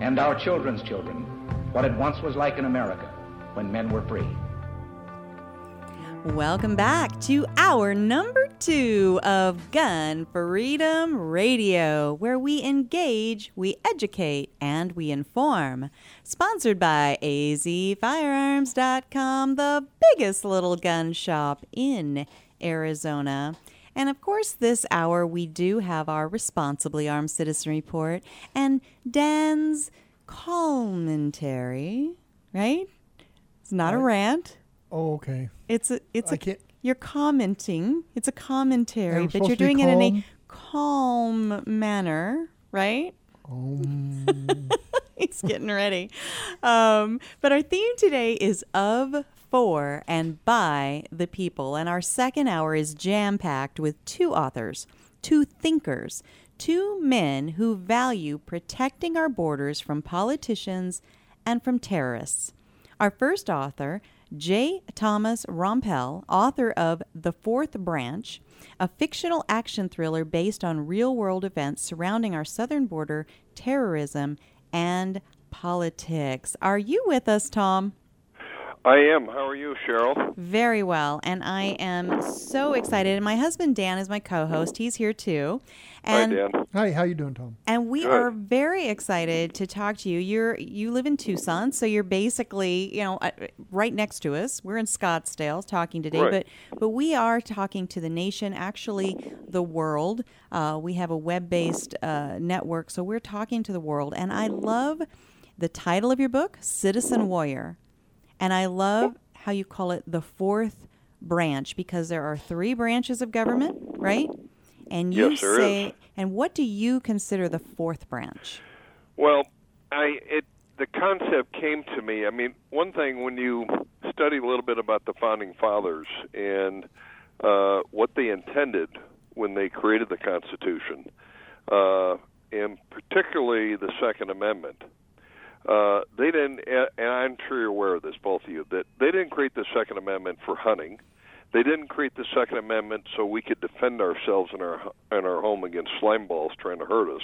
and our children's children what it once was like in America when men were free. Welcome back to hour number 2 of Gun Freedom Radio, where we engage, we educate, and we inform. Sponsored by azfirearms.com, the biggest little gun shop in Arizona. And of course, this hour, we do have our Responsibly Armed Citizen Report and Dan's commentary, right? It's not a rant. Oh, okay. You're commenting. It's a commentary, but you're doing it in a calm manner, right? He's getting ready. But our theme today is of, for, and by the people. And our second hour is jam-packed with 2 authors, 2 thinkers, 2 men who value protecting our borders from politicians and from terrorists. Our first author, J. Thomas Rompel, author of The Fourth Branch, a fictional action thriller based on real-world events surrounding our southern border, terrorism, and politics. Are you with us, Tom? I am. How are you, Cheryl? Very well, and I am so excited. And my husband, Dan, is my co-host. He's here, too. And, hi, Dan. Hi, how you doing, Tom? And we Good. Are very excited to talk to you. You live in Tucson, so you're basically, right next to us. We're in Scottsdale talking today, right. but we are talking to the nation, actually the world. We have a web-based network, so we're talking to the world. And I love the title of your book, Citizen Warrior. And I love how you call it the fourth branch, because there are 3 branches of government, right? And you yes, there say, is. And what do you consider the fourth branch? Well, the concept came to me. I mean, one thing when you study a little bit about the founding fathers and what they intended when they created the Constitution, and particularly the Second Amendment. They didn't, and I'm sure you're aware of this, both of you, that they didn't create the Second Amendment for hunting. They didn't create the Second Amendment so we could defend ourselves in our home against slime balls trying to hurt us.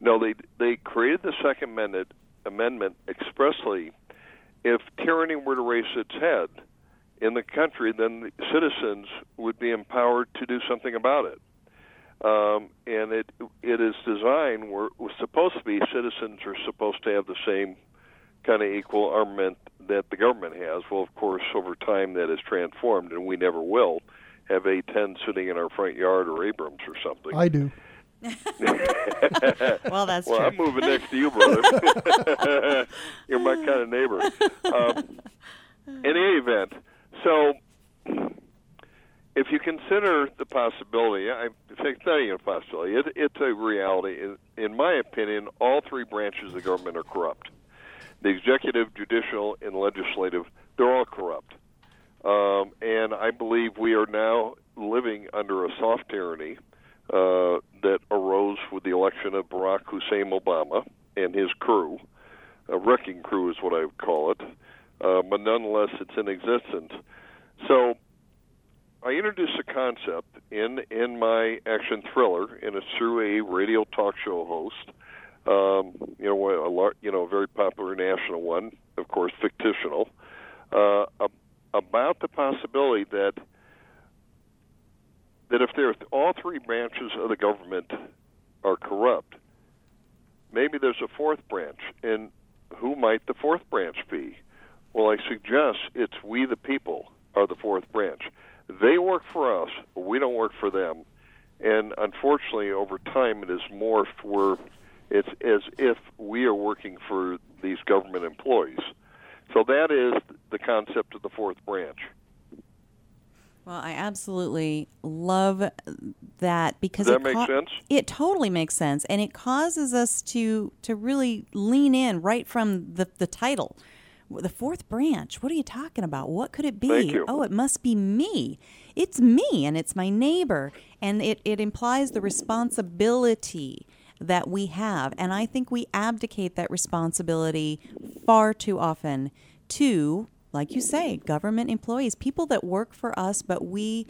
No, they created the Second Amendment expressly. If tyranny were to raise its head in the country, then the citizens would be empowered to do something about it. And it is designed where it was supposed to be citizens are supposed to have the same kind of equal armament that the government has. Well, of course, over time that is transformed, and we never will have A-10 sitting in our front yard or Abrams or something. I do. Well, that's true. Well, I'm moving next to you, brother. You're my kind of neighbor. In any event, so... If you consider the possibility, it's not even a possibility, it's a reality. In my opinion, all 3 branches of government are corrupt. The executive, judicial, and legislative, they're all corrupt. And I believe we are now living under a soft tyranny that arose with the election of Barack Hussein Obama and his crew. A wrecking crew is what I would call it. But nonetheless, it's in existence. So... I introduced a concept in my action thriller, and it's through a radio talk show host, a very popular national one, of course, fictional, about the possibility that if all 3 branches of the government are corrupt, maybe there's a fourth branch, and who might the fourth branch be? Well, I suggest it's we the people are the fourth branch. They work for us. We don't work for them. And unfortunately, over time, it has morphed where it's as if we are working for these government employees. So that is the concept of the fourth branch. Well, I absolutely love that because does that make sense? It totally makes sense, and it causes us to really lean in right from the title. The Fourth Branch, what are you talking about? What could it be? Thank you. Oh, it must be me. It's me, and it's my neighbor. And it implies the responsibility that we have. And I think we abdicate that responsibility far too often to, like you say, government employees, people that work for us. But the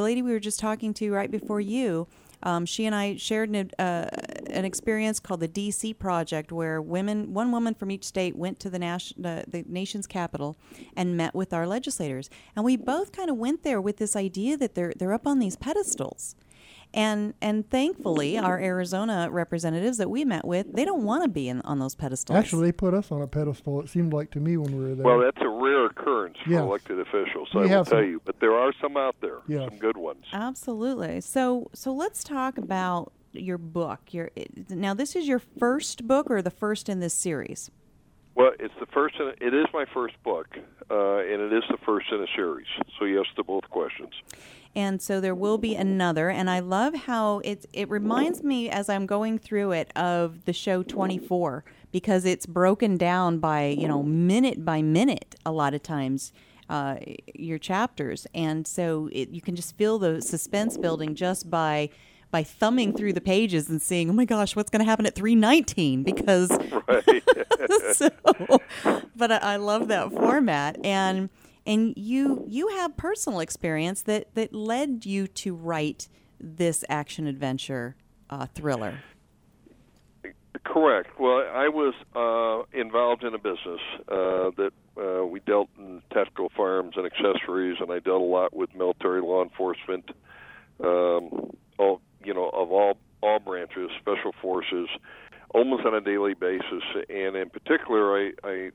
lady we were just talking to right before you, she and I shared an experience called the DC Project, where one woman from each state went to the nation's capital and met with our legislators. And we both kind of went there with this idea that they're up on these pedestals. And thankfully, our Arizona representatives that we met with, they don't want to be on those pedestals. Actually, they put us on a pedestal, it seemed like to me, when we were there. Well, that's a rare occurrence for elected officials, I will tell you. But there are some out there, some good ones. Absolutely. So let's talk about your book. Now, this is your first book or the first in this series? Well, it's the first. It is my first book, and it is the first in a series. So yes to both questions. And so there will be another. And I love how it reminds me, as I'm going through it, of the show 24, because it's broken down by, minute by minute a lot of times, your chapters. And so you can just feel the suspense building just by thumbing through the pages and seeing, oh my gosh, what's going to happen at 319? Because, right. But I love that format. And you have personal experience that led you to write this action adventure thriller. Correct. Well, I was involved in a business that we dealt in tactical firearms and accessories, and I dealt a lot with military law enforcement, of all branches, special forces, almost on a daily basis. And in particular, I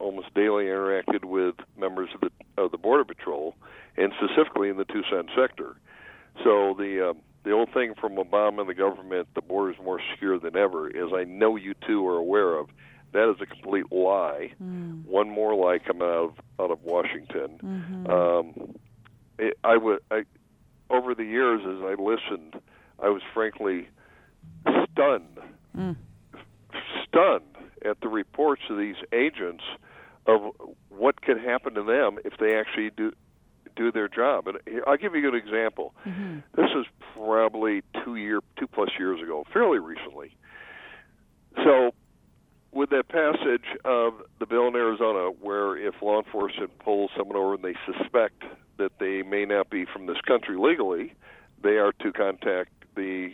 almost daily interacted with members of the Border Patrol, and specifically in the Tucson sector. So the old thing from Obama and the government, the border is more secure than ever, as I know you two are aware of, that is a complete lie. Mm. One more lie coming out of Washington. Mm-hmm. Over the years, as I listened, I was frankly stunned at the reports of these agents of what could happen to them if they actually do their job. And I'll give you an example. Mm-hmm. This is probably 2+ years ago, fairly recently. So with that passage of the bill in Arizona, where if law enforcement pulls someone over and they suspect that they may not be from this country legally, they are to contact the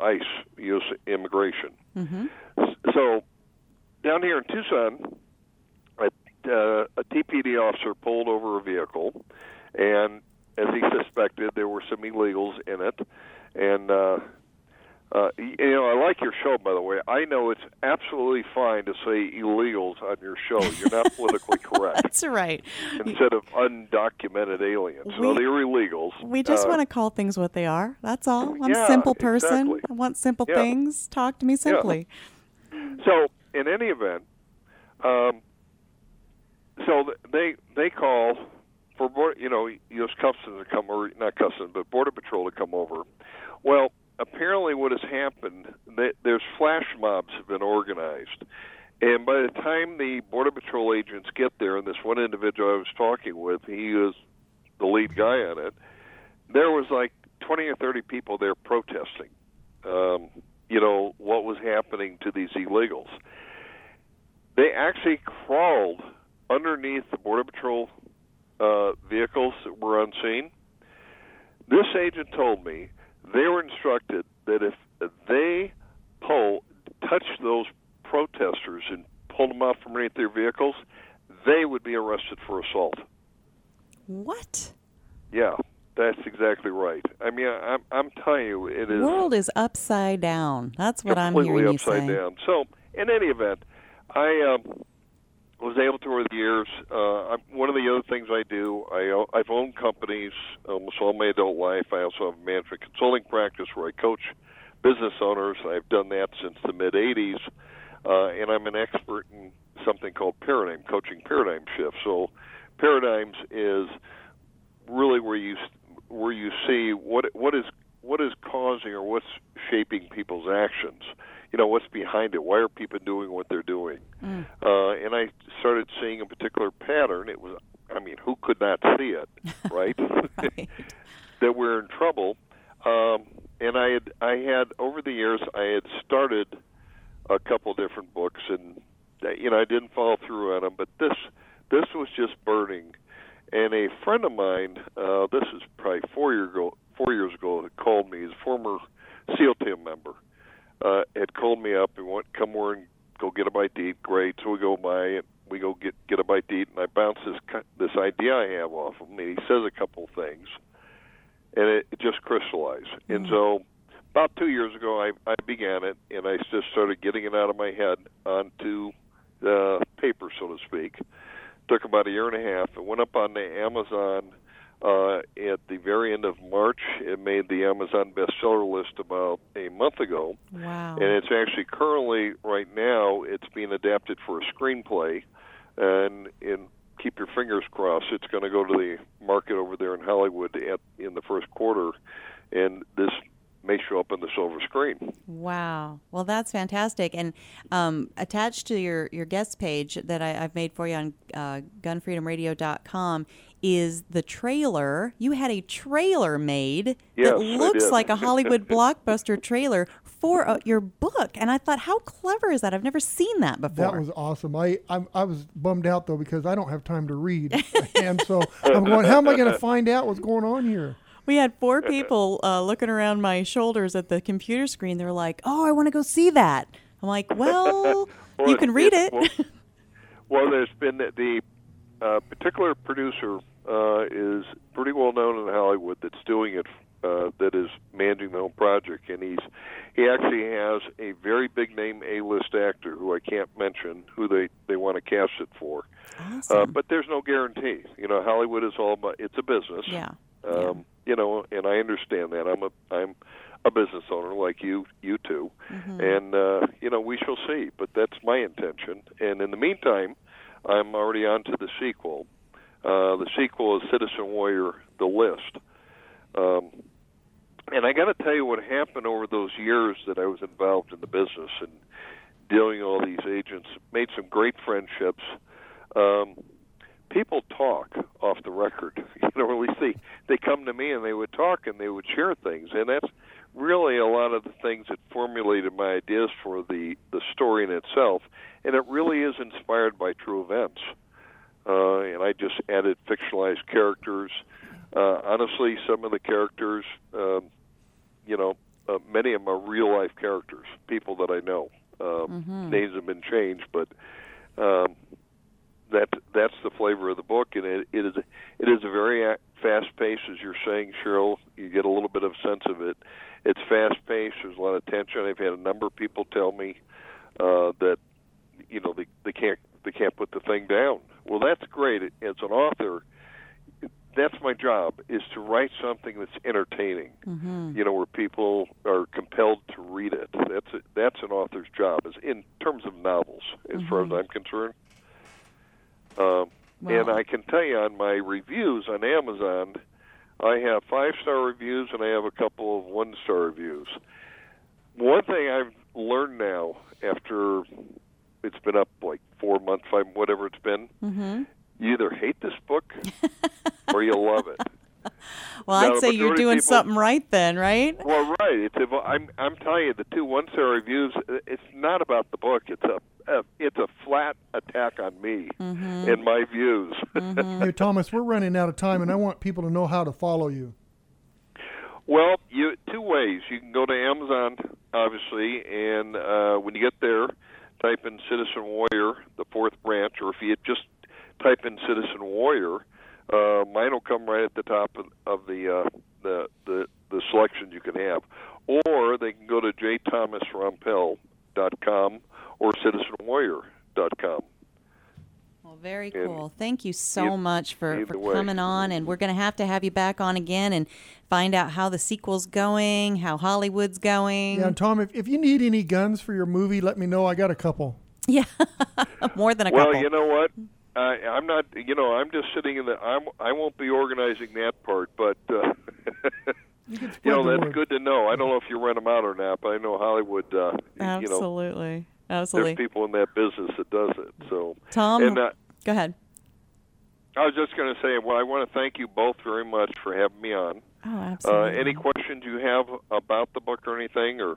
ICE, U.S. Immigration. Mm-hmm. So down here in Tucson, a TPD officer pulled over a vehicle, and as he suspected, there were some illegals in it. And, I like your show, by the way. I know it's absolutely fine to say illegals on your show. You're not politically correct. That's right. Instead of undocumented aliens. So they're illegals. We just want to call things what they are. That's all. I'm a simple person. Exactly. I want simple things. Talk to me simply. Yeah. So, in any event, they call for U.S. Customs to come, or not Customs, but Border Patrol to come over. Well, apparently what has happened, there's flash mobs have been organized. And by the time the Border Patrol agents get there, and this one individual I was talking with, he is the lead guy on it, there was like 20 or 30 people there protesting, what was happening to these illegals. They actually crawled underneath the Border Patrol vehicles that were on scene. This agent told me they were instructed that if they touch those protesters and pull them out from underneath their vehicles, they would be arrested for assault. What? Yeah, that's exactly right. I mean, I'm telling you, it is. The world is upside down. That's what I'm hearing you say. Completely upside down. So, in any event, I was able to, over the years, one of the other things I do, I've owned companies almost all my adult life. I also have a management consulting practice where I coach business owners. I've done that since the mid-'80s, and I'm an expert in something called coaching paradigm shift. So paradigms is really where you where you see what is causing or what's shaping people's actions. You know, what's behind it? Why are people doing what they're doing? Mm. And I started seeing a particular pattern. It was, I mean, who could not see it, right? Right. That we're in trouble. And I had over the years, I had started a couple different books, and you know, I didn't follow through on them. But this was just burning. And a friend of mine, this is probably 4 years ago, that called me. He's a former SEAL Team member. Had called me up and went, come over and go get a bite to eat. Great. So we go by and we go get a bite to eat, and I bounce this idea I have off of him, and he says a couple things, and it just crystallized. Mm-hmm. And so about 2 years ago, I began it, and I just started getting it out of my head onto the paper, so to speak. Took about a year and a half. It went up on the Amazon at the very end of March. It made the Amazon bestseller list about a month ago. Wow. And it's actually currently, right now, it's being adapted for a screenplay. And keep your fingers crossed. It's going to go to the market over there in Hollywood in the first quarter. And this may show up on the silver screen. Wow. Well, that's fantastic. And attached to your guest page that I've made for you on gunfreedomradio.com is the trailer. You had a trailer made that looks like a Hollywood blockbuster trailer for your book. And I thought, how clever is that? I've never seen that before. That was awesome. I was bummed out, though, because I don't have time to read. And so I'm going, how am I going to find out what's going on here? We had 4 people looking around my shoulders at the computer screen. They're like, oh, I want to go see that. I'm like, well, you can read it. Well, there's been the particular producer is pretty well known in Hollywood that's doing it, that is managing the whole project. And he actually has a very big-name A-list actor who I can't mention who they want to cast it for. Awesome. But there's no guarantee. You know, Hollywood is all about, it's a business. Yeah. You know, and I understand that. I'm a business owner like you two, mm-hmm. and you know, we shall see. But that's my intention. And in the meantime, I'm already on to the sequel. The sequel is Citizen Warrior: The List. And I got to tell you what happened over those years that I was involved in the business and dealing with all these agents. Made some great friendships. People talk off the record. You know, at least they come to me and they would talk and they would share things. And that's really a lot of the things that formulated my ideas for the story in itself. And it really is inspired by true events. And I just added fictionalized characters. Honestly, some of the characters, you know, many of them are real-life characters, people that I know. Names have been changed, but... That's the flavor of the book, and it is a very fast pace, as you're saying, Cheryl. You get a little bit of sense of it. It's fast paced. There's a lot of tension. I've had a number of people tell me that you know they can't put the thing down. Well, that's great. As an author, that's my job, is to write something that's entertaining. You know, where people are compelled to read it. That's an author's job, is in terms of novels, as far as I'm concerned. And I can tell you on my reviews on Amazon, I have 5-star reviews and I have a couple of 1-star reviews. One thing I've learned now, after it's been up like 4 months, 5, whatever it's been, you either hate this book or you love it. Well, now, I'd say you're doing something right then, right? Well, right. I'm telling you, the 2 1-star reviews, it's not about the book. It's a flat attack on me and my views. Hey, Thomas, we're running out of time, and I want people to know how to follow you. Well, 2 ways. You can go to Amazon, obviously, and when you get there, type in Citizen Warrior, The Fourth Branch, or if you just type in Citizen Warrior, mine will come right at the top of the selections you can have. Or they can go to J. Thomas Rompel.com or citizenwarrior.com. Well, very cool. Thank you so much for coming on, and we're going to have you back on again and find out how the sequel's going, how Hollywood's going. Yeah, and Tom, if you need any guns for your movie, let me know. I got a couple. Yeah, more than a couple. Well, you know what? I'm not, you know, I'm just sitting in the, I won't be organizing that part, but, you know, that's good to know. I don't know if you rent them out or not, but I know Hollywood, absolutely. You know, absolutely. There's people in that business that does it. So, Tom, and, go ahead. I was just going to say, well, I want to thank you both very much for having me on. Oh, absolutely. Any questions you have about the book or anything, or?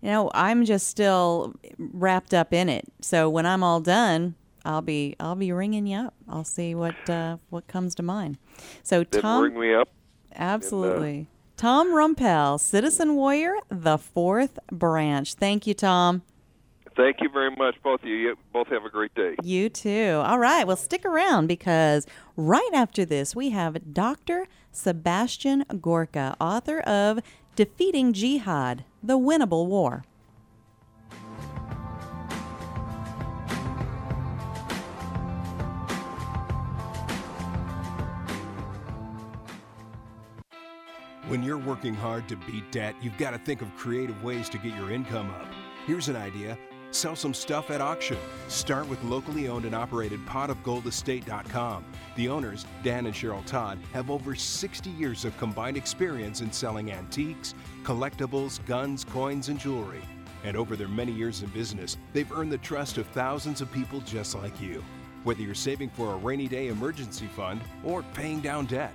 You know, I'm just still wrapped up in it. So when I'm all done, I'll be ringing you up. I'll see what comes to mind. So Tom, ring me up. Absolutely. And, Tom Rompel, Citizen Warrior, The Fourth Branch. Thank you, Tom. Thank you very much, both of you. You both have a great day. You too. All right. Well, stick around, because right after this, we have Dr. Sebastian Gorka, author of Defeating Jihad, The Winnable War. When you're working hard to beat debt, you've got to think of creative ways to get your income up. Here's an idea. Sell some stuff at auction. Start with locally owned and operated PotOfGoldEstate.com. The owners, Dan and Cheryl Todd, have over 60 years of combined experience in selling antiques, collectibles, guns, coins, and jewelry. And over their many years in business, they've earned the trust of thousands of people just like you. Whether you're saving for a rainy day emergency fund or paying down debt,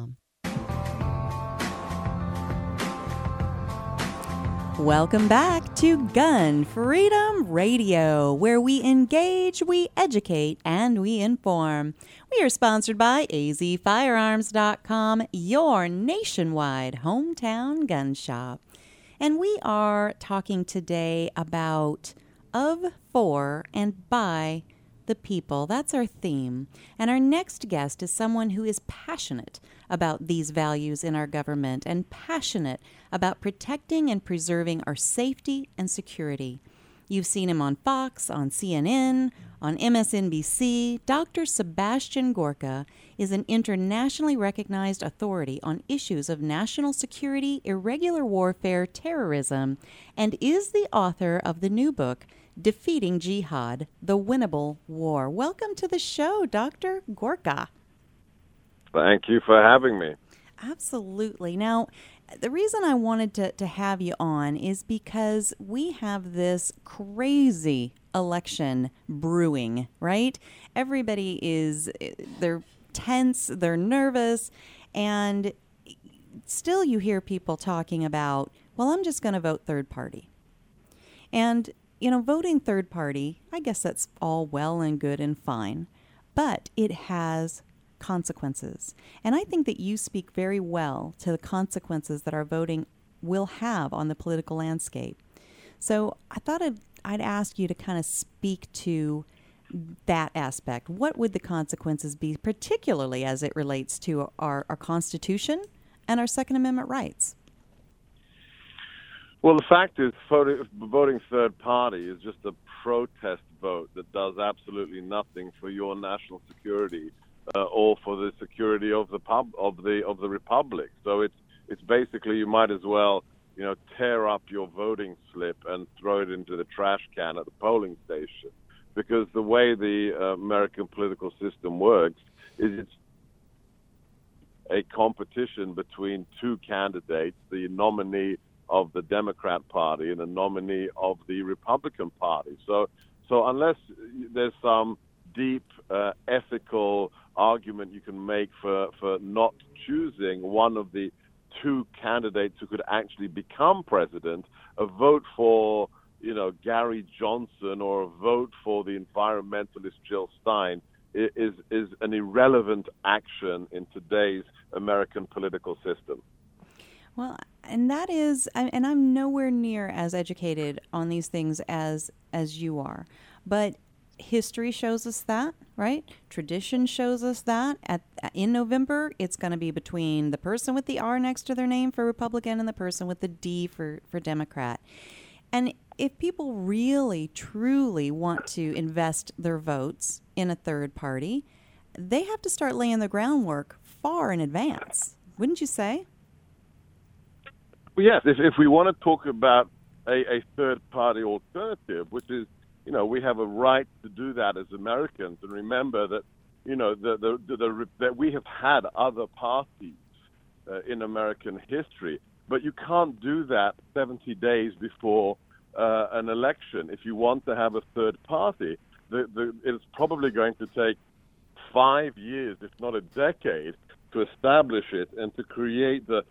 Welcome back to Gun Freedom Radio, where we engage, we educate, and we inform. We are sponsored by azfirearms.com, your nationwide hometown gun shop. And we are talking today about of, for, and by the people. That's our theme. And our next guest is someone who is passionate about these values in our government and passionate about protecting and preserving our safety and security. You've seen him on Fox, on CNN, on MSNBC. Dr. Sebastian Gorka is an internationally recognized authority on issues of national security, irregular warfare, terrorism, and is the author of the new book, Defeating Jihad, The Winnable War. Welcome to the show, Dr. Gorka. Thank you for having me. Absolutely. Now, the reason I wanted to have you on is because we have this crazy election brewing, right? Everybody they're tense, they're nervous, and still you hear people talking about, well, I'm just going to vote third party. And you know, voting third party, I guess that's all well and good and fine, but it has consequences. And I think that you speak very well to the consequences that our voting will have on the political landscape. So I thought I'd ask you to kind of speak to that aspect. What would the consequences be, particularly as it relates to our Constitution and our Second Amendment rights? Well, the fact is voting third party is just a protest vote that does absolutely nothing for your national security or for the security of the republic. So it's basically, you might as well, you know, tear up your voting slip and throw it into the trash can at the polling station, because the way the American political system works is it's a competition between two candidates, the nominee of the Democrat Party and a nominee of the Republican Party. So unless there's some deep ethical argument you can make for not choosing one of the two candidates who could actually become president, a vote for, you know, Gary Johnson or a vote for the environmentalist Jill Stein is an irrelevant action in today's American political system. Well, and that is, and I'm nowhere near as educated on these things as you are, but history shows us that, right? Tradition shows us that in November, it's going to be between the person with the R next to their name for Republican and the person with the D for Democrat. And if people really, truly want to invest their votes in a third party, they have to start laying the groundwork far in advance, wouldn't you say? Well, yes, if we want to talk about a third-party alternative, which is, you know, we have a right to do that as Americans, and remember that, you know, that we have had other parties in American history, but you can't do that 70 days before an election. If you want to have a third party, it's probably going to take 5 years, if not a decade, to establish it and to create the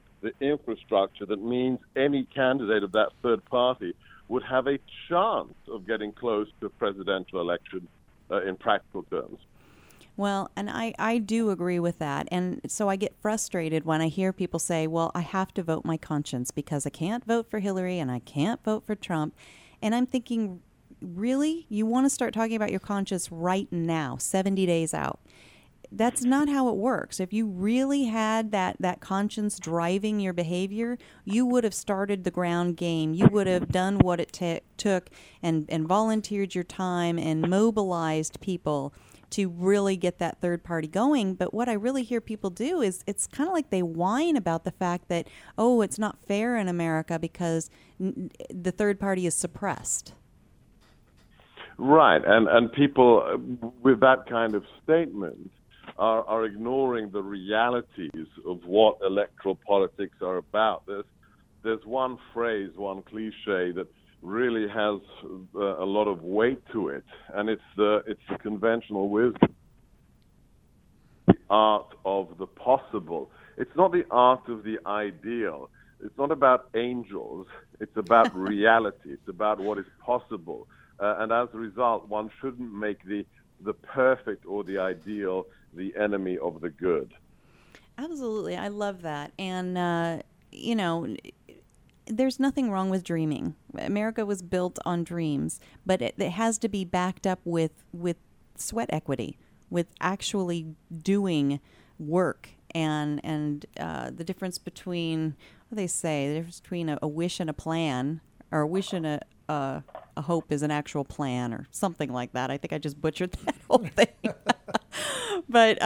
infrastructure that means any candidate of that third party would have a chance of getting close to a presidential election in practical terms. Well, and I do agree with that. And so I get frustrated when I hear people say, well, I have to vote my conscience because I can't vote for Hillary and I can't vote for Trump. And I'm thinking, really? You want to start talking about your conscience right now, 70 days out? That's not how it works. If you really had that conscience driving your behavior, you would have started the ground game. You would have done what it took and volunteered your time and mobilized people to really get that third party going. But what I really hear people do is it's kind of like they whine about the fact that, oh, it's not fair in America because the third party is suppressed. Right. And people with that kind of statement are ignoring the realities of what electoral politics are about. There's one phrase, one cliche that really has a lot of weight to it, and it's the conventional wisdom, the art of the possible. It's not the art of the ideal. It's not about angels. It's about reality. It's about what is possible. And as a result, one shouldn't make the perfect or the ideal the enemy of the good. Absolutely. I love that. And, you know, there's nothing wrong with dreaming. America was built on dreams, but it has to be backed up with sweat equity, with actually doing work, and the difference between, what do they say, the difference between a wish and a plan, or a wish and a hope is an actual plan, or something like that. I think I just butchered that whole thing. But,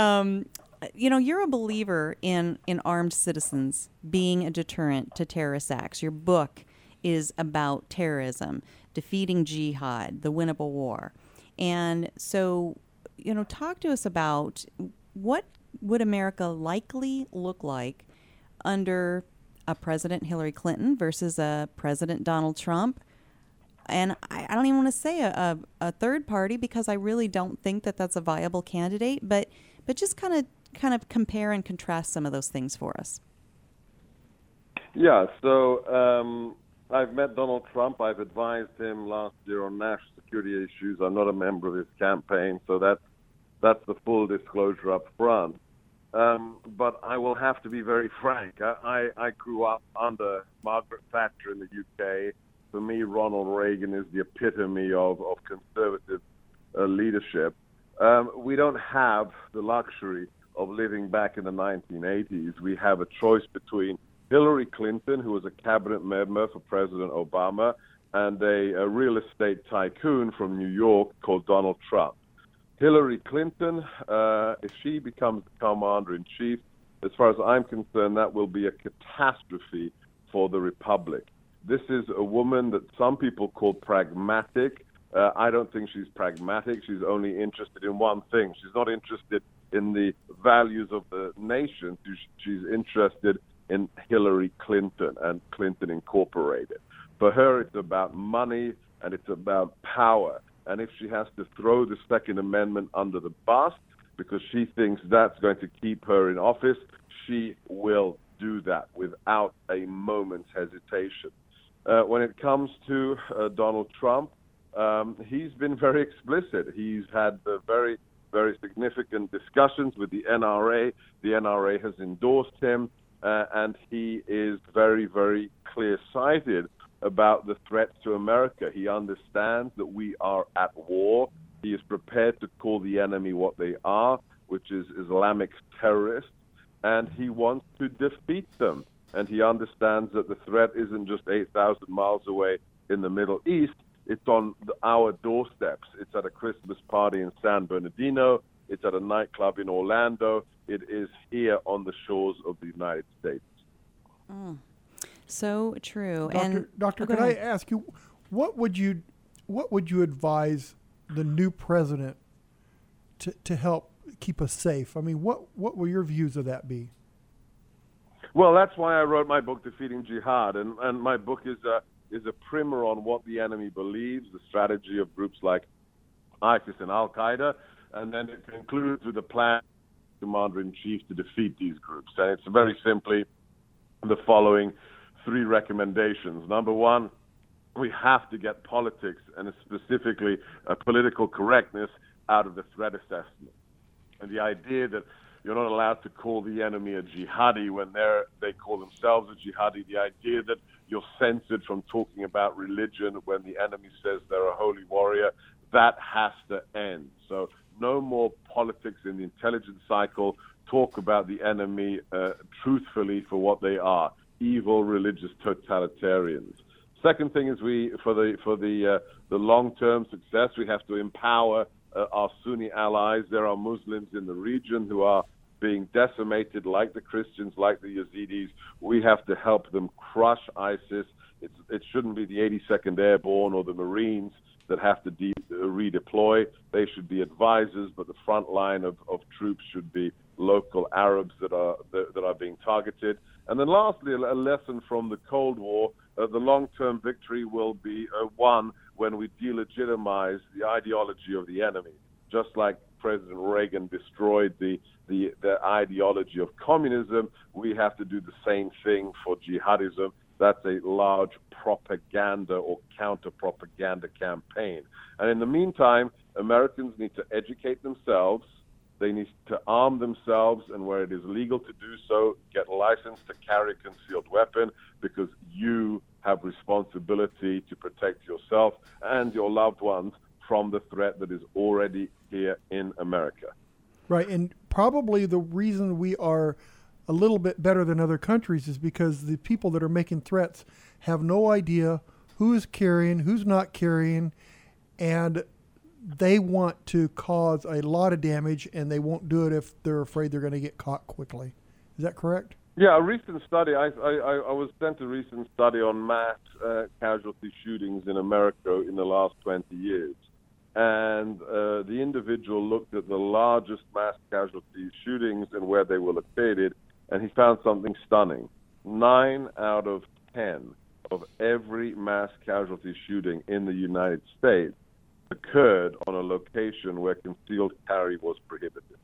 you know, you're a believer in armed citizens being a deterrent to terrorist acts. Your book is about terrorism, Defeating Jihad, the Winnable War. And so, you know, talk to us about what would America likely look like under a President Hillary Clinton versus a President Donald Trump. And I don't even want to say a third party, because I really don't think that that's a viable candidate. But just kind of compare and contrast some of those things for us. Yeah. So I've met Donald Trump. I've advised him last year on national security issues. I'm not a member of his campaign, so that's the full disclosure up front. But I will have to be very frank. I grew up under Margaret Thatcher in the UK. For me, Ronald Reagan is the epitome of conservative leadership. We don't have the luxury of living back in the 1980s. We have a choice between Hillary Clinton, who was a cabinet member for President Obama, and a real estate tycoon from New York called Donald Trump. Hillary Clinton, if she becomes the commander-in-chief, as far as I'm concerned, that will be a catastrophe for the republic. This is a woman that some people call pragmatic. I don't think she's pragmatic. She's only interested in one thing. She's not interested in the values of the nation. She's interested in Hillary Clinton and Clinton Incorporated. For her, it's about money and it's about power. And if she has to throw the Second Amendment under the bus because she thinks that's going to keep her in office, she will do that without a moment's hesitation. When it comes to Donald Trump, he's been very explicit. He's had very, very significant discussions with the NRA. The NRA has endorsed him, and he is very, very clear-sighted about the threats to America. He understands that we are at war. He is prepared to call the enemy what they are, which is Islamic terrorists, and he wants to defeat them. And he understands that the threat isn't just 8,000 miles away in the Middle East. It's on our doorsteps. It's at a Christmas party in San Bernardino. It's at a nightclub in Orlando. It is here on the shores of the United States. Mm. So true. Doctor, could I ask you, what would you advise the new president to help keep us safe? I mean, what will your views of that be? Well, that's why I wrote my book, Defeating Jihad, and my book is a primer on what the enemy believes, the strategy of groups like ISIS and al-Qaeda, and then it concludes with a plan commander-in-chief to defeat these groups. And it's very simply the following three recommendations. Number one, we have to get politics, and specifically political correctness, out of the threat assessment. And the idea that you're not allowed to call the enemy a jihadi when they call themselves a jihadi, the idea that you're censored from talking about religion when the enemy says they're a holy warrior, that has to end. So no more politics in the intelligence cycle. Talk about the enemy truthfully for what they are, evil religious totalitarians. Second thing is for the long-term success, we have to empower our Sunni allies. There are Muslims in the region who are being decimated like the Christians, like the Yazidis. We have to help them crush ISIS. It shouldn't be the 82nd Airborne or the Marines that have to redeploy. They should be advisors, but the front line of troops should be local Arabs that are being targeted. And then lastly, a lesson from the Cold War, the long-term victory will be won when we delegitimize the ideology of the enemy, just like President Reagan destroyed the ideology of communism. We have to do the same thing for jihadism. That's a large propaganda or counter-propaganda campaign. And in the meantime, Americans need to educate themselves. They need to arm themselves, and where it is legal to do so, get licensed to carry a concealed weapon, because you have responsibility to protect yourself and your loved ones from the threat that is already here in America. Right, and probably the reason we are a little bit better than other countries is because the people that are making threats have no idea who's carrying, who's not carrying, and they want to cause a lot of damage, and they won't do it if they're afraid they're going to get caught quickly. Is that correct? Yeah, a recent study, I was sent a recent study on mass casualty shootings in America in the last 20 years. And the individual looked at the largest mass casualty shootings and where they were located, and he found something stunning. 9 out of 10 of every mass casualty shooting in the United States occurred on a location where concealed carry was prohibited.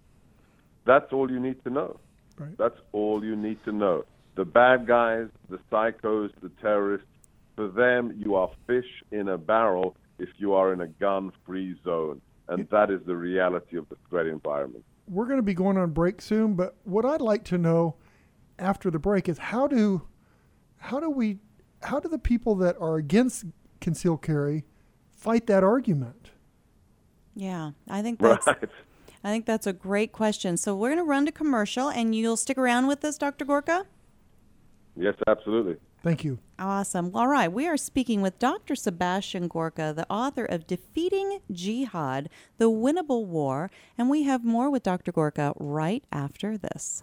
That's all you need to know. Right. That's all you need to know. The bad guys, the psychos, the terrorists, for them, you are fish in a barrel if you are in a gun-free zone. And that is the reality of the threat environment. We're going to be going on break soon, but what I'd like to know after the break is how do the people that are against concealed carry fight that argument? Yeah, I think that's right. I think that's a great question. So we're going to run to commercial, and you'll stick around with us, Dr. Gorka? Yes, absolutely. Thank you. Awesome. All right. We are speaking with Dr. Sebastian Gorka, the author of Defeating Jihad, The Winnable War. And we have more with Dr. Gorka right after this.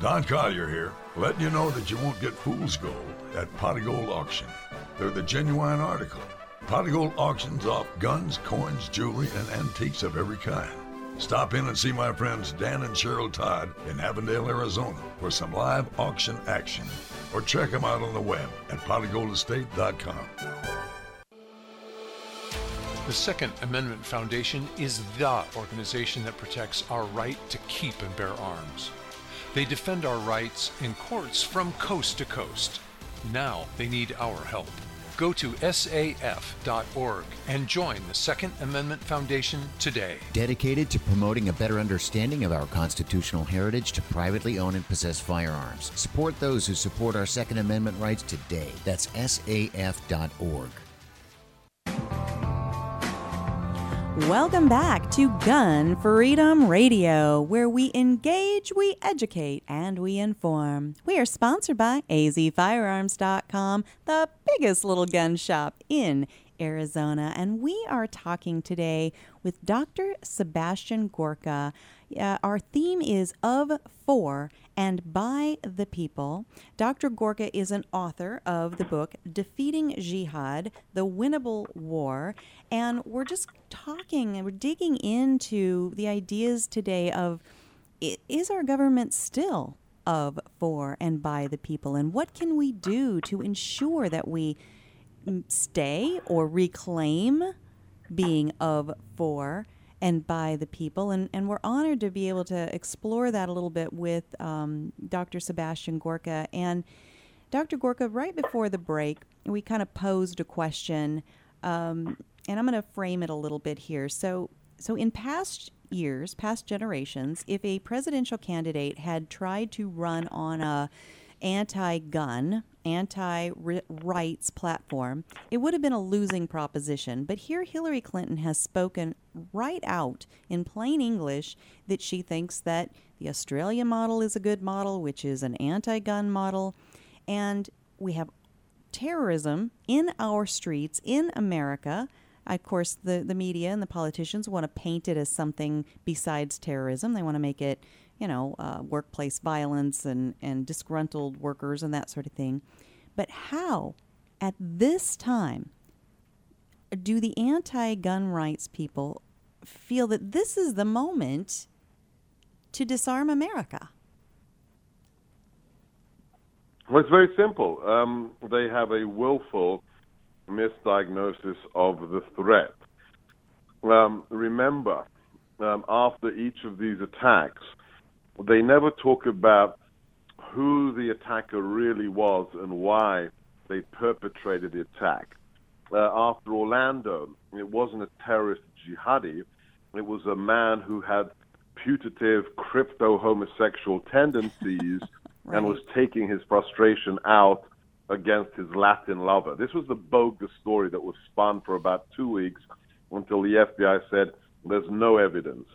Don Collier here, letting you know that you won't get fool's gold at PotOfGold Auction. They're the genuine article. PotOfGold auctions off guns, coins, jewelry, and antiques of every kind. Stop in and see my friends Dan and Cheryl Todd in Avondale, Arizona for some live auction action. Or check them out on the web at PotOfGoldEstate.com. The Second Amendment Foundation is the organization that protects our right to keep and bear arms. They defend our rights in courts from coast to coast. Now they need our help. Go to SAF.org and join the Second Amendment Foundation today. Dedicated to promoting a better understanding of our constitutional heritage to privately own and possess firearms. Support those who support our Second Amendment rights today. That's SAF.org. Welcome back to Gun Freedom Radio, where we engage, we educate, and we inform. We are sponsored by azfirearms.com, the biggest little gun shop in Arizona. And we are talking today with Dr. Sebastian Gorka. Our theme is Of, For, and By the People. Dr. Gorka is an author of the book Defeating Jihad, The Winnable War. And we're just talking and we're digging into the ideas today of, is our government still of, for, and by the people? And what can we do to ensure that we stay or reclaim being of, for, and by the people? And we're honored to be able to explore that a little bit with Dr. Sebastian Gorka. And Dr. Gorka, right before the break, we kind of posed a question, and I'm going to frame it a little bit here. So in past years, past generations, if a presidential candidate had tried to run on a anti-gun, anti-rights platform, it would have been a losing proposition. But here Hillary Clinton has spoken right out in plain English that she thinks that the Australia model is a good model, which is an anti-gun model. And we have terrorism in our streets in America. Of course, the media and the politicians want to paint it as something besides terrorism. They want to make it, workplace violence and disgruntled workers and that sort of thing. But how, at this time, do the anti-gun rights people feel that this is the moment to disarm America? Well, it's very simple. They have a willful misdiagnosis of the threat. Remember, after each of these attacks, they never talk about who the attacker really was and why they perpetrated the attack. After Orlando, it wasn't a terrorist jihadi. It was a man who had putative crypto-homosexual tendencies right. And was taking his frustration out against his Latin lover. This was the bogus story that was spun for about 2 weeks until the FBI said, there's no evidence.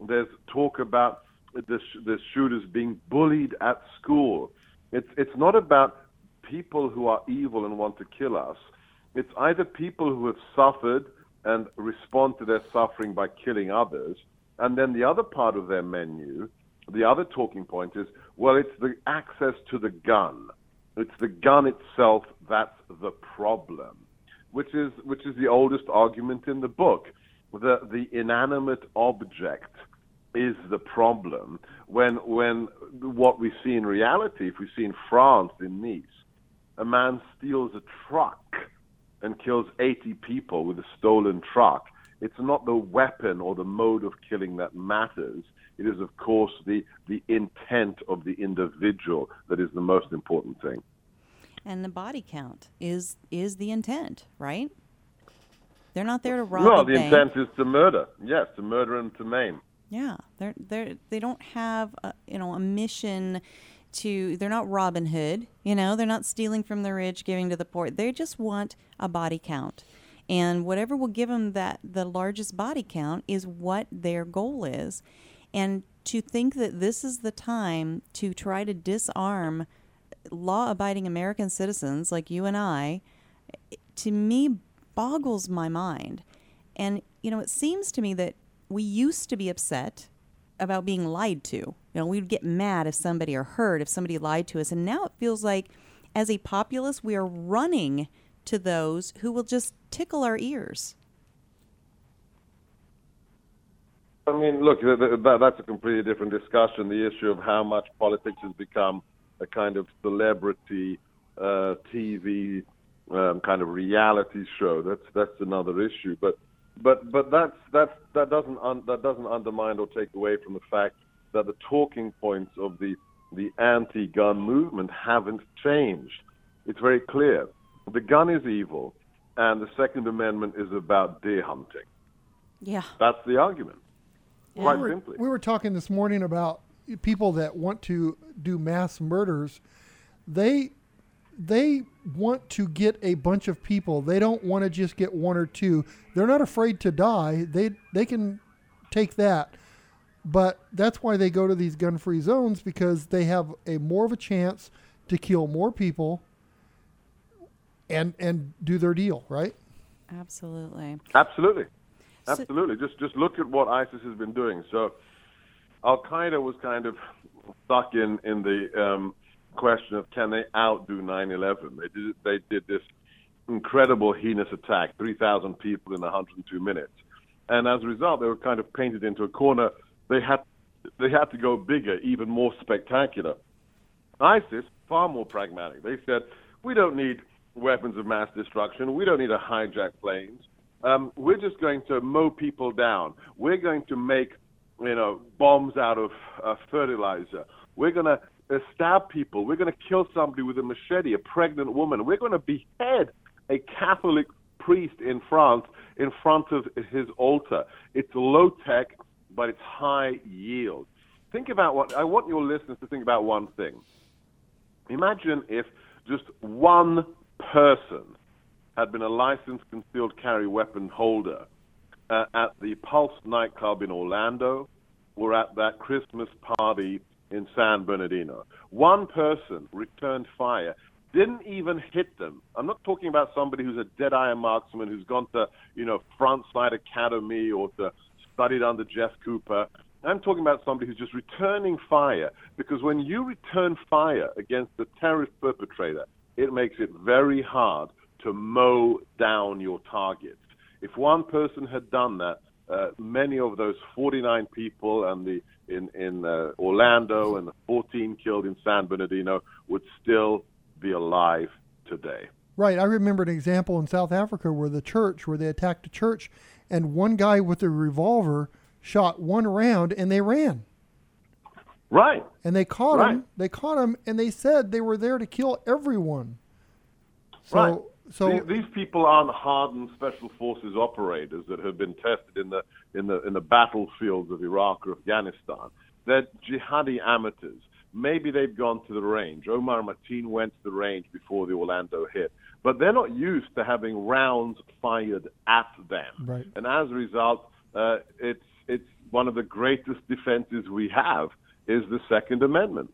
There's talk about the shooters being bullied at school. It's not about people who are evil and want to kill us. It's either people who have suffered and respond to their suffering by killing others, And then the other part of their menu, the other talking point is, well, it's the access to the gun. It's the gun itself that's the problem, which is the oldest argument in the book. The inanimate object is the problem. When what we see in reality, if we see in France, in Nice, a man steals a truck and kills 80 people with a stolen truck, it's not the weapon or the mode of killing that matters. It is, of course, the intent of the individual that is the most important thing. And the body count is the intent, right? They're not there to rob. No, the intent is to murder. Yes, to murder and to maim. Yeah, they don't have a mission to. They're not Robin Hood. They're not stealing from the rich, giving to the poor. They just want a body count. And whatever will give them the largest body count is what their goal is. And to think that this is the time to try to disarm law-abiding American citizens like you and I, to me, boggles my mind. And, it seems to me that we used to be upset about being lied to. We'd get mad if somebody if somebody lied to us. And now it feels like, as a populace, we are running to those who will just tickle our ears. I mean, look, that's a completely different discussion, the issue of how much politics has become a kind of celebrity TV kind of reality show. That's another issue, but that doesn't undermine or take away from the fact that the talking points of the anti-gun movement haven't changed. It's very clear. The gun is evil, and the Second Amendment is about deer hunting. Yeah. That's the argument, quite simply. We were talking this morning about people that want to do mass murders. They want to get a bunch of people. They don't want to just get one or two. They're not afraid to die. They can take that. But that's why they go to these gun-free zones, because they have a more of a chance to kill more people and do their deal, right? Absolutely. Just look at what ISIS has been doing. So al-Qaeda was kind of stuck in the question of, can they outdo 9/11? They did this incredible heinous attack, 3,000 people in 102 minutes. And as a result, they were kind of painted into a corner. They had to go bigger, even more spectacular. ISIS, far more pragmatic. They said, we don't need weapons of mass destruction. We don't need to hijack planes. We're just going to mow people down. We're going to make, bombs out of fertilizer. We're going to stab people. We're going to kill somebody with a machete, a pregnant woman. We're going to behead a Catholic priest in France in front of his altar. It's low tech, but it's high yield. Think about I want your listeners to think about one thing. Imagine if just one person had been a licensed concealed carry weapon holder at the Pulse nightclub in Orlando or at that Christmas party in San Bernardino. One person returned fire, didn't even hit them. I'm not talking about somebody who's a dead-eye marksman who's gone to, Frontside Academy or to studied under Jeff Cooper. I'm talking about somebody who's just returning fire, because when you return fire against the terrorist perpetrator, it makes it very hard to mow down your targets. If one person had done that, many of those 49 people and in Orlando and the 14 killed in San Bernardino would still be alive today. Right. I remember an example in South Africa where they attacked a church, and one guy with a revolver shot one round and they ran. Right. And they caught him. They caught him, and they said they were there to kill everyone. So, right. So these people aren't hardened special forces operators that have been tested in the battlefields of Iraq or Afghanistan. They're jihadi amateurs. Maybe they've gone to the range. Omar Mateen went to the range before the Orlando hit, but they're not used to having rounds fired at them. Right. And as a result, it's one of the greatest defenses we have is the Second Amendment.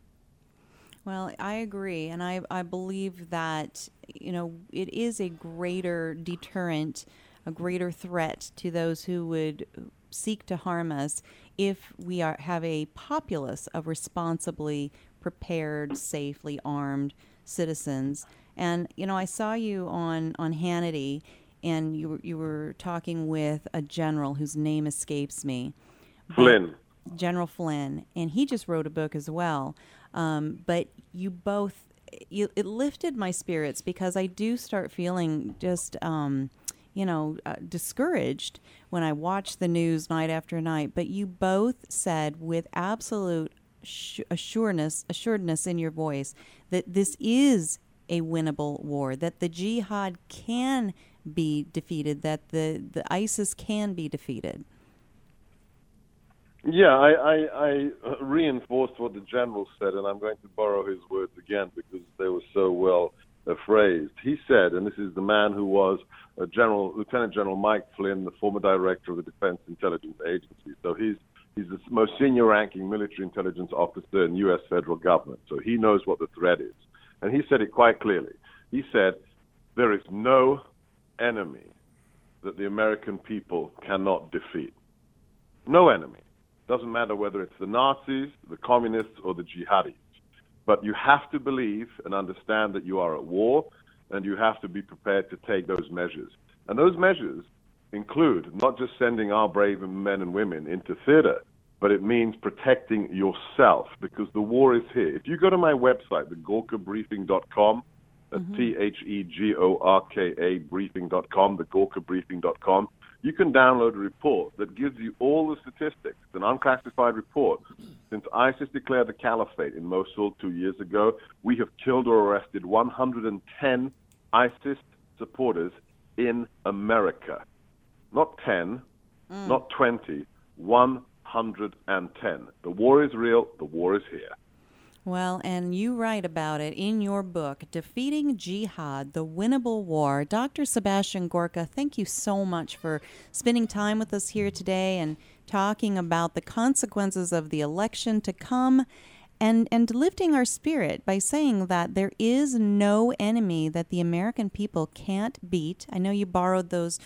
Well, I agree, and I believe that, it is a greater deterrent, a greater threat to those who would seek to harm us if we are, have a populace of responsibly prepared, safely armed citizens. And, you know, I saw you on Hannity, and you were talking with a general whose name escapes me. Flynn. General Flynn. And he just wrote a book as well. But you both, it lifted my spirits, because I do start feeling just, discouraged when I watch the news night after night. But you both said with absolute assuredness in your voice that this is a winnable war, that the jihad can be defeated, that the ISIS can be defeated. Yeah, I reinforced what the general said, and I'm going to borrow his words again because they were so well phrased. He said, and this is the man who was Lieutenant General Mike Flynn, the former director of the Defense Intelligence Agency. So he's the most senior-ranking military intelligence officer in U.S. federal government. So he knows what the threat is. And he said it quite clearly. He said, there is no enemy that the American people cannot defeat. No enemy. Doesn't matter whether it's the Nazis, the communists, or the jihadis. But you have to believe and understand that you are at war, and you have to be prepared to take those measures. And those measures include not just sending our brave men and women into theater, but it means protecting yourself, because the war is here. If you go to my website, thegorkabrieifing.com, that's Thegorka briefing.com, thegorkabrieifing.com, you can download a report that gives you all the statistics, an unclassified report. Since ISIS declared the caliphate in Mosul 2 years ago, we have killed or arrested 110 ISIS supporters in America. Not 10, not 20, 110. The war is real. The war is here. Well, and you write about it in your book, Defeating Jihad, The Winnable War. Dr. Sebastian Gorka, thank you so much for spending time with us here today and talking about the consequences of the election to come, and lifting our spirit by saying that there is no enemy that the American people can't beat. I know you borrowed those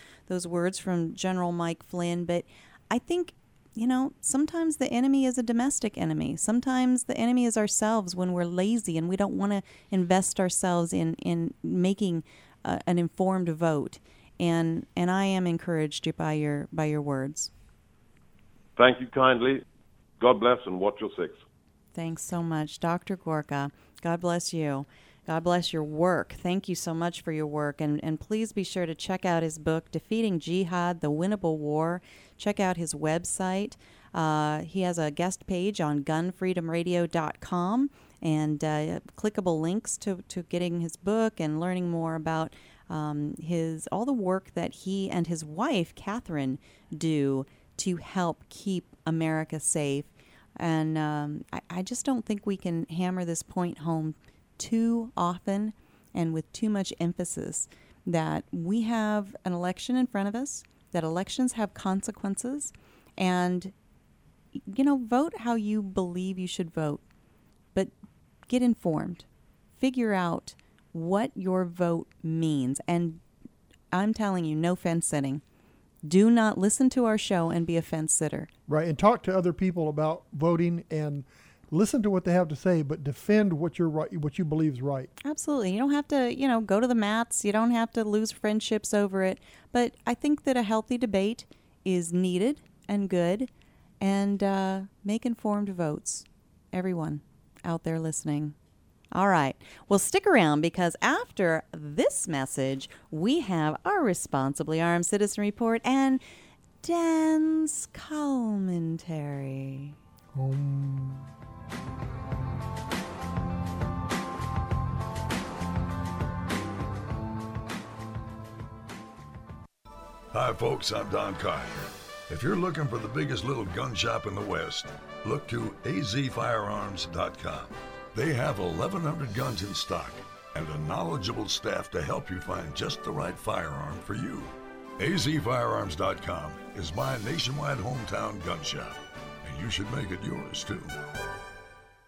words from General Mike Flynn, but I think, you know, sometimes the enemy is a domestic enemy. Sometimes the enemy is ourselves when we're lazy and we don't want to invest ourselves in making an informed vote. And I am encouraged by your words. Thank you kindly. God bless, and watch your six. Thanks so much, Dr. Gorka. God bless you. God bless your work. Thank you so much for your work. And please be sure to check out his book, Defeating Jihad, The Winnable War. Check out his website. He has a guest page on gunfreedomradio.com, and clickable links to getting his book and learning more about all the work that he and his wife, Catherine, do to help keep America safe. And I just don't think we can hammer this point home too often and with too much emphasis, that we have an election in front of us, that elections have consequences, and, you know, vote how you believe you should vote, but get informed. Figure out what your vote means. And I'm telling you, no fence sitting. Do not listen to our show and be a fence sitter. Right, and talk to other people about voting and listen to what they have to say, but defend what you're right, what you believe is right. Absolutely. You don't have to, you know, go to the mats. You don't have to lose friendships over it. But I think that a healthy debate is needed and good, and make informed votes, everyone out there listening. All right. Well, stick around, because after this message, we have our Responsibly Armed Citizen Report and Dan's commentary. Hi, folks, I'm Don Carter. If you're looking for the biggest little gun shop in the West, look to azfirearms.com. They have 1,100 guns in stock and a knowledgeable staff to help you find just the right firearm for you. azfirearms.com is my nationwide hometown gun shop, and you should make it yours, too.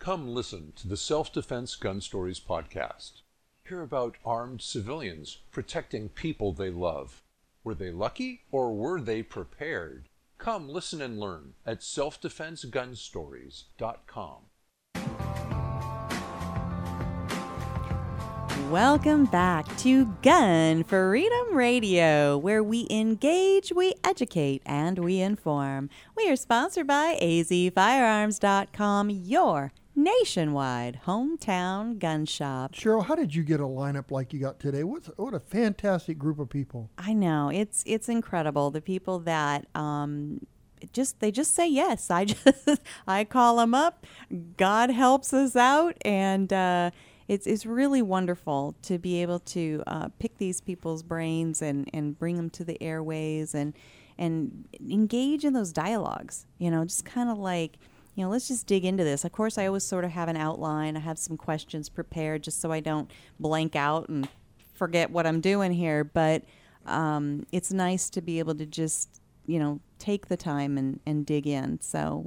Come listen to the Self Defense Gun Stories podcast. Hear about armed civilians protecting people they love. Were they lucky or were they prepared? Come listen and learn at selfdefensegunstories.com. Welcome back to Gun Freedom Radio, where we engage, we educate, and we inform. We are sponsored by azfirearms.com, your nationwide hometown gun shop. Cheryl, how did you get a lineup like you got today? What a fantastic group of people. I know. It's incredible. The people that they just say yes. I call them up. God helps us out, and it's really wonderful to be able to pick these people's brains and bring them to the airways and engage in those dialogues. You know, just kind of like, you know, let's just dig into this. Of course, I always sort of have an outline. I have some questions prepared just so I don't blank out and forget what I'm doing here. But it's nice to be able to just, you know, take the time and dig in. So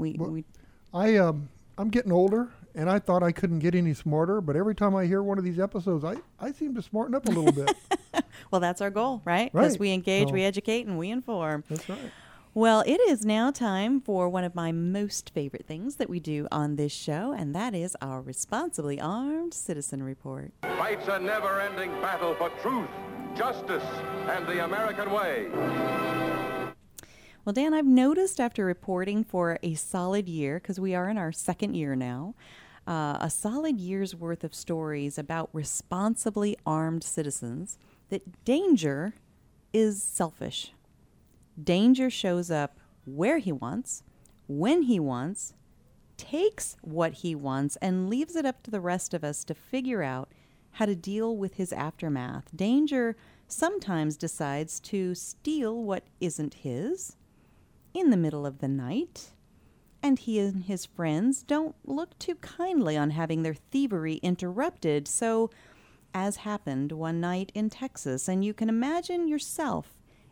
I'm getting older, and I thought I couldn't get any smarter. But every time I hear one of these episodes, I seem to smarten up a little bit. Well, that's our goal, right? Because we engage, we educate, and we inform. That's right. Well, it is now time for one of my most favorite things that we do on this show, and that is our Responsibly Armed Citizen Report. Fights a never-ending battle for truth, justice, and the American way. Well, Dan, I've noticed after reporting for a solid year, because we are in our second year now, a solid year's worth of stories about responsibly armed citizens, that danger is selfish. Danger shows up where he wants, when he wants, takes what he wants, and leaves it up to the rest of us to figure out how to deal with his aftermath. Danger sometimes decides to steal what isn't his in the middle of the night, and he and his friends don't look too kindly on having their thievery interrupted, so as happened one night in Texas, and you can imagine yourself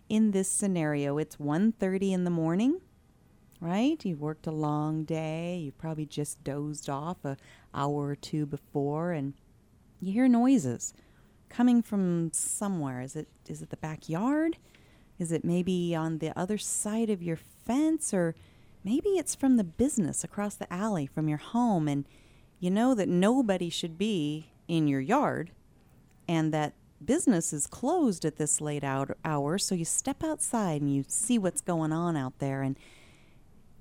in this scenario. It's 1:30 in the morning, right? You've worked a long day. You probably just dozed off an hour or two before, and you hear noises coming from somewhere. Is it the backyard? Is it maybe on the other side of your fence? Or maybe it's from the business across the alley from your home, and you know that nobody should be in your yard, and that business is closed at this late hour, so you step outside and you see what's going on out there, and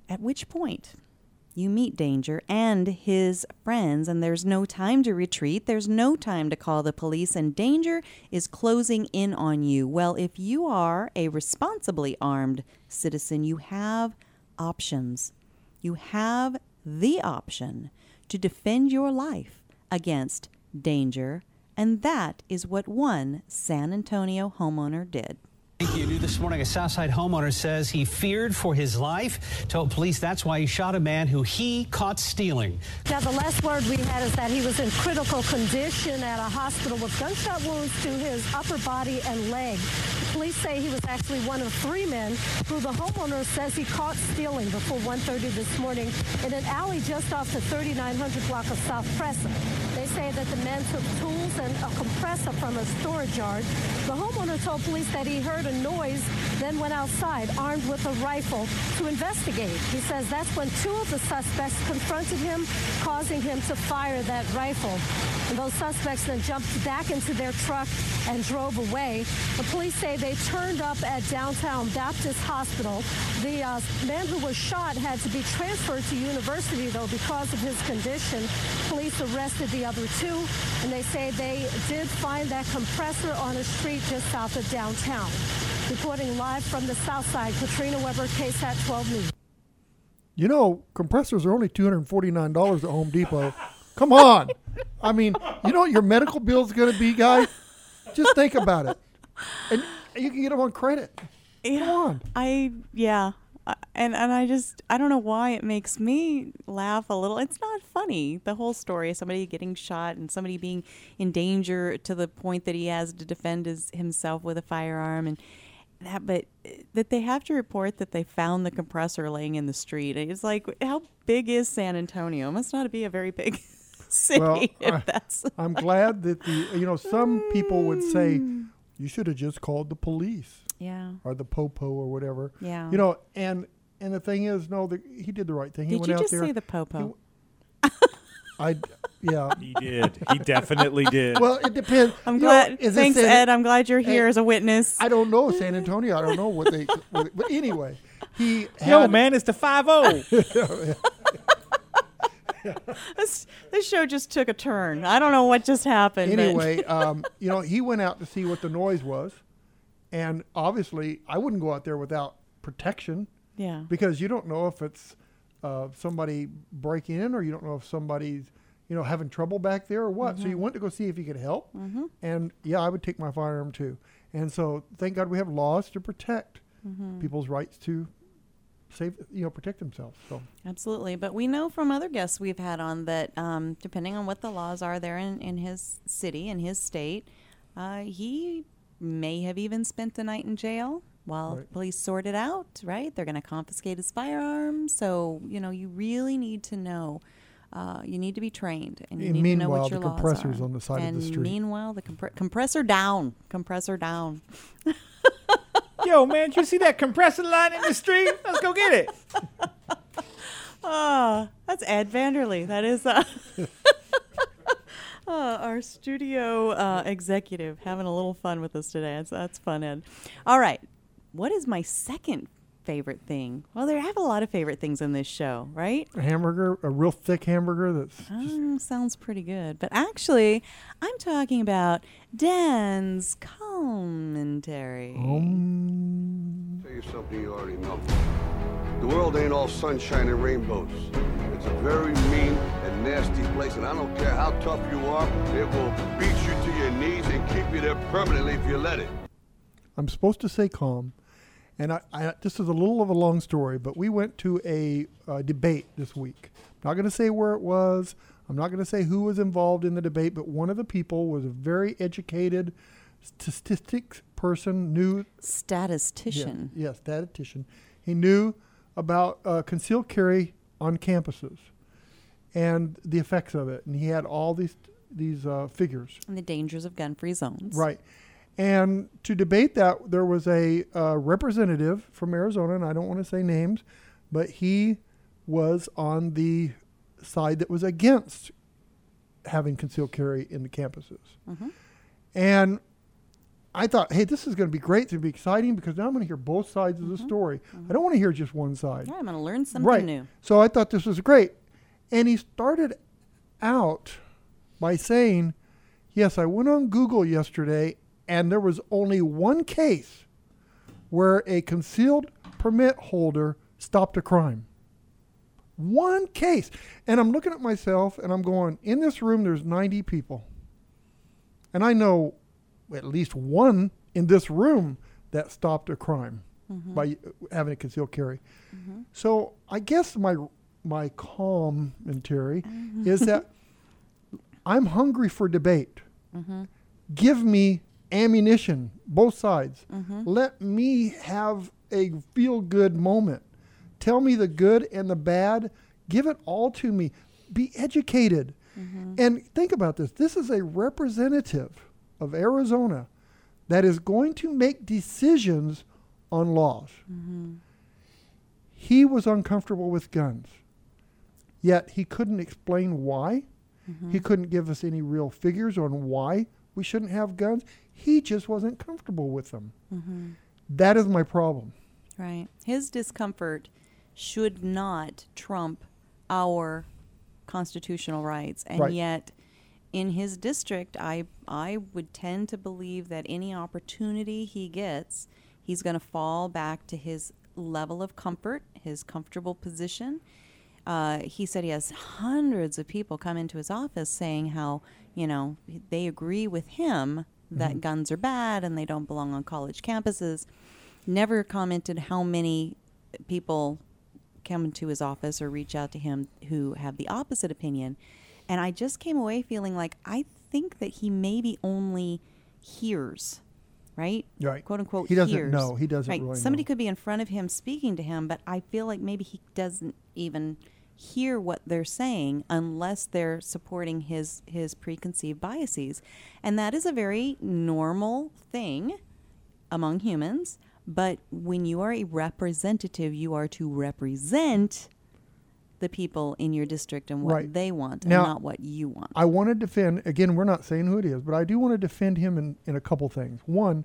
at which point you meet danger and his friends, and there's no time to retreat. There's no time to call the police, and danger is closing in on you. Well, if you are a responsibly armed citizen, you have options. You have the option to defend your life against danger. And that is what one San Antonio homeowner did. Thank you. New this morning, a Southside homeowner says he feared for his life, told police that's why he shot a man who he caught stealing. Now, the last word we had is that he was in critical condition at a hospital with gunshot wounds to his upper body and leg. Police say he was actually one of three men who the homeowner says he caught stealing before 1:30 this morning in an alley just off the 3900 block of South Crescent. They say that the men took tools and a compressor from a storage yard. The homeowner told police that he heard a noise, then went outside armed with a rifle to investigate. He says that's when two of the suspects confronted him, causing him to fire that rifle. And those suspects then jumped back into their truck and drove away. The police say they turned up at downtown Baptist Hospital. The man who was shot had to be transferred to university, though, because of his condition. Police arrested the other two, and they say they did find that compressor on a street just south of downtown. Reporting live from the South Side, Katrina Weber, KSAT 12 News. You know, compressors are only $249 at Home Depot. Come on. I mean, you know what your medical bill is going to be, guys? Just think about it. And you can get them on credit. Yeah, come on. I don't know why it makes me laugh a little. It's not funny. The whole story of somebody getting shot and somebody being in danger to the point that he has to defend himself with a firearm and that, but that they have to report that they found the compressor laying in the street. It's like, how big is San Antonio? It must not be a very big city. Well, I'm glad that some people would say, you should have just called the police. Yeah. Or the popo or whatever. Yeah. You know, and the thing is, he did the right thing. Did you just say the popo? Yeah. He did. He definitely did. Well, it depends. I'm glad. Thanks, Ed. I'm glad you're here as a witness. I don't know San Antonio. I don't know what they. But anyway, it's the 5-0. This show just took a turn. I don't know what just happened. Anyway, he went out to see what the noise was, and obviously, I wouldn't go out there without protection. Yeah. Because you don't know if it's somebody breaking in, or you don't know if somebody's having trouble back there or what. Mm-hmm. So you went to go see if you could help. Mm-hmm. And yeah, I would take my firearm too. And so thank God we have laws to protect people's rights to save, protect themselves. So absolutely. But we know from other guests we've had on that depending on what the laws are there in his city, in his state, he may have even spent the night in jail while the police sort it out, right? They're going to confiscate his firearm. So, you really need to know. You need to be trained, and you need to know what your laws are. Meanwhile, the compressor's on the side of the street. Meanwhile, the compressor down. Compressor down. Yo, man, did you see that compressor line in the street? Let's go get it. That's Ed Vanderley. That is our studio executive having a little fun with us today. That's fun, Ed. All right. What is my second favorite thing? Well, there have a lot of favorite things in this show, right? A hamburger, a real thick hamburger. Sounds pretty good. But actually, I'm talking about Dan's commentary. Tell you something you already know. The world ain't all sunshine and rainbows. It's a very mean and nasty place, and I don't care how tough you are, it will beat you to your knees and keep you there permanently if you let it. I'm supposed to say calm. And I this is a little of a long story, but we went to a debate this week. I'm not going to say where it was. I'm not going to say who was involved in the debate, but one of the people was a very educated statistics person, statistician. Yes, statistician. He knew about concealed carry on campuses and the effects of it. And he had all these figures. And the dangers of gun-free zones. Right. And to debate that, there was a representative from Arizona, and I don't want to say names, but he was on the side that was against having concealed carry in the campuses. Mm-hmm. And I thought, hey, this is going to be great. It's going to be exciting because now I'm going to hear both sides of the story. Mm-hmm. I don't want to hear just one side. Yeah, I'm going to learn something new. So I thought this was great. And he started out by saying, yes, I went on Google yesterday, and there was only one case where a concealed permit holder stopped a crime. One case. And I'm looking at myself and I'm going, in this room there's 90 people. And I know at least one in this room that stopped a crime by having a concealed carry. Mm-hmm. So I guess my commentary is that I'm hungry for debate. Mm-hmm. Give me ammunition, both sides. Mm-hmm. Let me have a feel-good moment. Tell me the good and the bad. Give it all to me. Be educated. Mm-hmm. And think about this. This is a representative of Arizona that is going to make decisions on laws. Mm-hmm. He was uncomfortable with guns, yet he couldn't explain why. Mm-hmm. He couldn't give us any real figures on why we shouldn't have guns. He just wasn't comfortable with them. Mm-hmm. That is my problem. Right. His discomfort should not trump our constitutional rights. And right. Yet in his district, I would tend to believe that any opportunity he gets, he's going to fall back to his level of comfort, his comfortable position. He said he has hundreds of people come into his office saying how, you know, they agree with him that mm-hmm. guns are bad and they don't belong on college campuses. Never commented how many people come into his office or reach out to him who have the opposite opinion. And I just came away feeling like I think that he maybe only hears, right? Right. Quote unquote, he doesn't hears. Know. He doesn't right. really Somebody know. Could be in front of him speaking to him, but I feel like maybe he doesn't even hear what they're saying unless they're supporting his preconceived biases. And that is a very normal thing among humans. But when you are a representative, you are to represent the people in your district and what right. they want and now, not what you want. I want to defend, again, we're not saying who it is, but I do want to defend him in a couple things. One,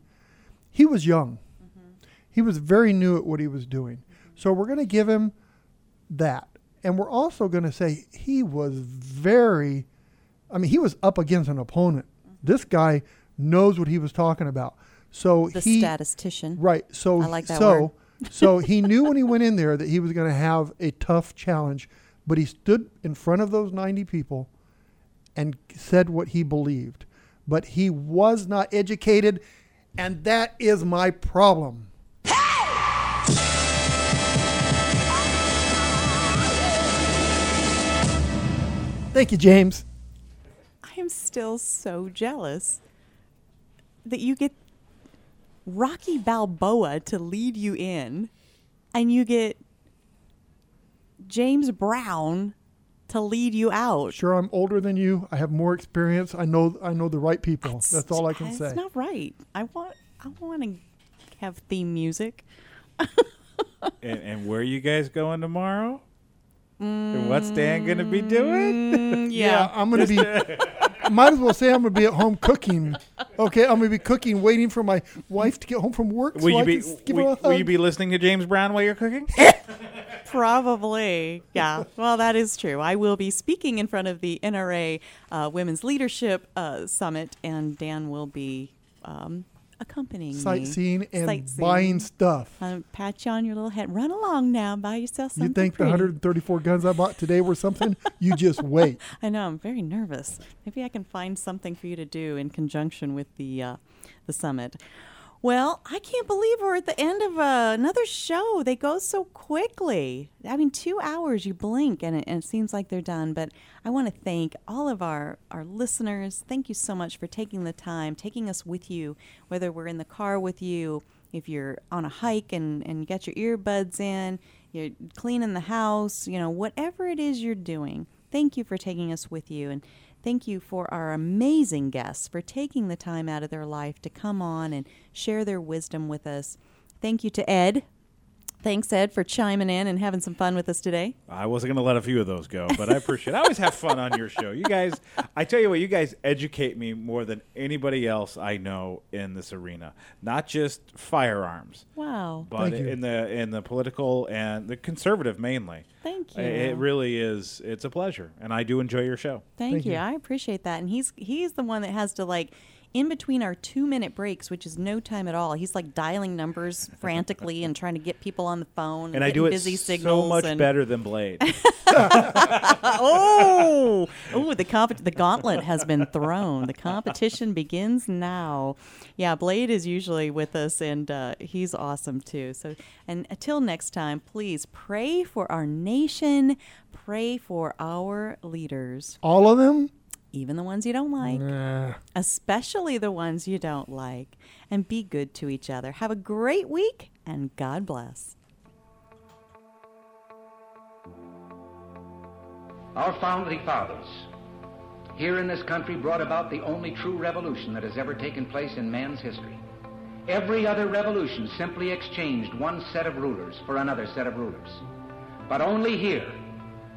he was young. Mm-hmm. He was very new at what he was doing. Mm-hmm. So we're going to give him that. And we're also going to say he was very, I mean, he was up against an opponent. Mm-hmm. This guy knows what he was talking about. So the statistician. Right. So I like that word. So he knew when he went in there that he was going to have a tough challenge, but he stood in front of those 90 people and said what he believed. But he was not educated, and that is my problem. Thank you, James. I am still so jealous that you get Rocky Balboa to lead you in, and you get James Brown to lead you out. Sure, I'm older than you. I have more experience. I know the right people. That's all I can say. That's not right. I want to have theme music. and where are you guys going tomorrow? And what's Dan going to be doing? Yeah, I'm going to be... Might as well say I'm going to be at home cooking. Okay, I'm going to be cooking, waiting for my wife to get home from work. Will you be listening to James Brown while you're cooking? Probably, yeah. Well, that is true. I will be speaking in front of the NRA Women's Leadership Summit, and Dan will be accompanying me. Sightseeing and buying stuff. Pat you on your little head. Run along now. Buy yourself something. You think the 134 guns I bought today were something? You just wait. I know. I'm very nervous. Maybe I can find something for you to do in conjunction with the summit. Well, I can't believe we're at the end of another show. They go so quickly. I mean, 2 hours, you blink, and it seems like they're done. But I want to thank all of our listeners. Thank you so much for taking the time, taking us with you, whether we're in the car with you, if you're on a hike and get your earbuds in, you're cleaning the house, you know, whatever it is you're doing. Thank you for taking us with you. And thank you for our amazing guests for taking the time out of their life to come on and share their wisdom with us. Thank you to Ed. Thanks, Ed, for chiming in and having some fun with us today. I wasn't going to let a few of those go, but I appreciate it. I always have fun on your show. You guys, I tell you what, you guys educate me more than anybody else I know in this arena. Not just firearms. Wow. But in the political and the conservative mainly. Thank you. It really is. It's a pleasure, and I do enjoy your show. Thank you. I appreciate that. And he's the one that has to, like, in between our 2-minute breaks, which is no time at all, he's like dialing numbers frantically and trying to get people on the phone. And I do busy it signals so much better than Blade. Oh! The gauntlet has been thrown. The competition begins now. Yeah, Blade is usually with us, and he's awesome too. So, and until next time, please pray for our nation. Pray for our leaders. All of them? even the ones you don't like, especially the ones you don't like, and be good to each other. Have a great week, and God bless. Our founding fathers here in this country brought about the only true revolution that has ever taken place in man's history. Every other revolution simply exchanged one set of rulers for another set of rulers. But only here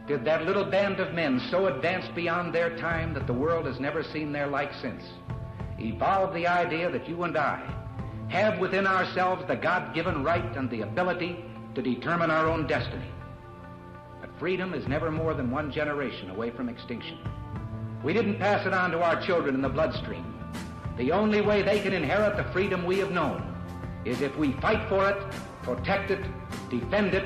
did that little band of men so advanced beyond their time that the world has never seen their like since evolve the idea that you and I have within ourselves the God-given right and the ability to determine our own destiny. But freedom is never more than one generation away from extinction. We didn't pass it on to our children in the bloodstream. The only way they can inherit the freedom we have known is if we fight for it, protect it, defend it,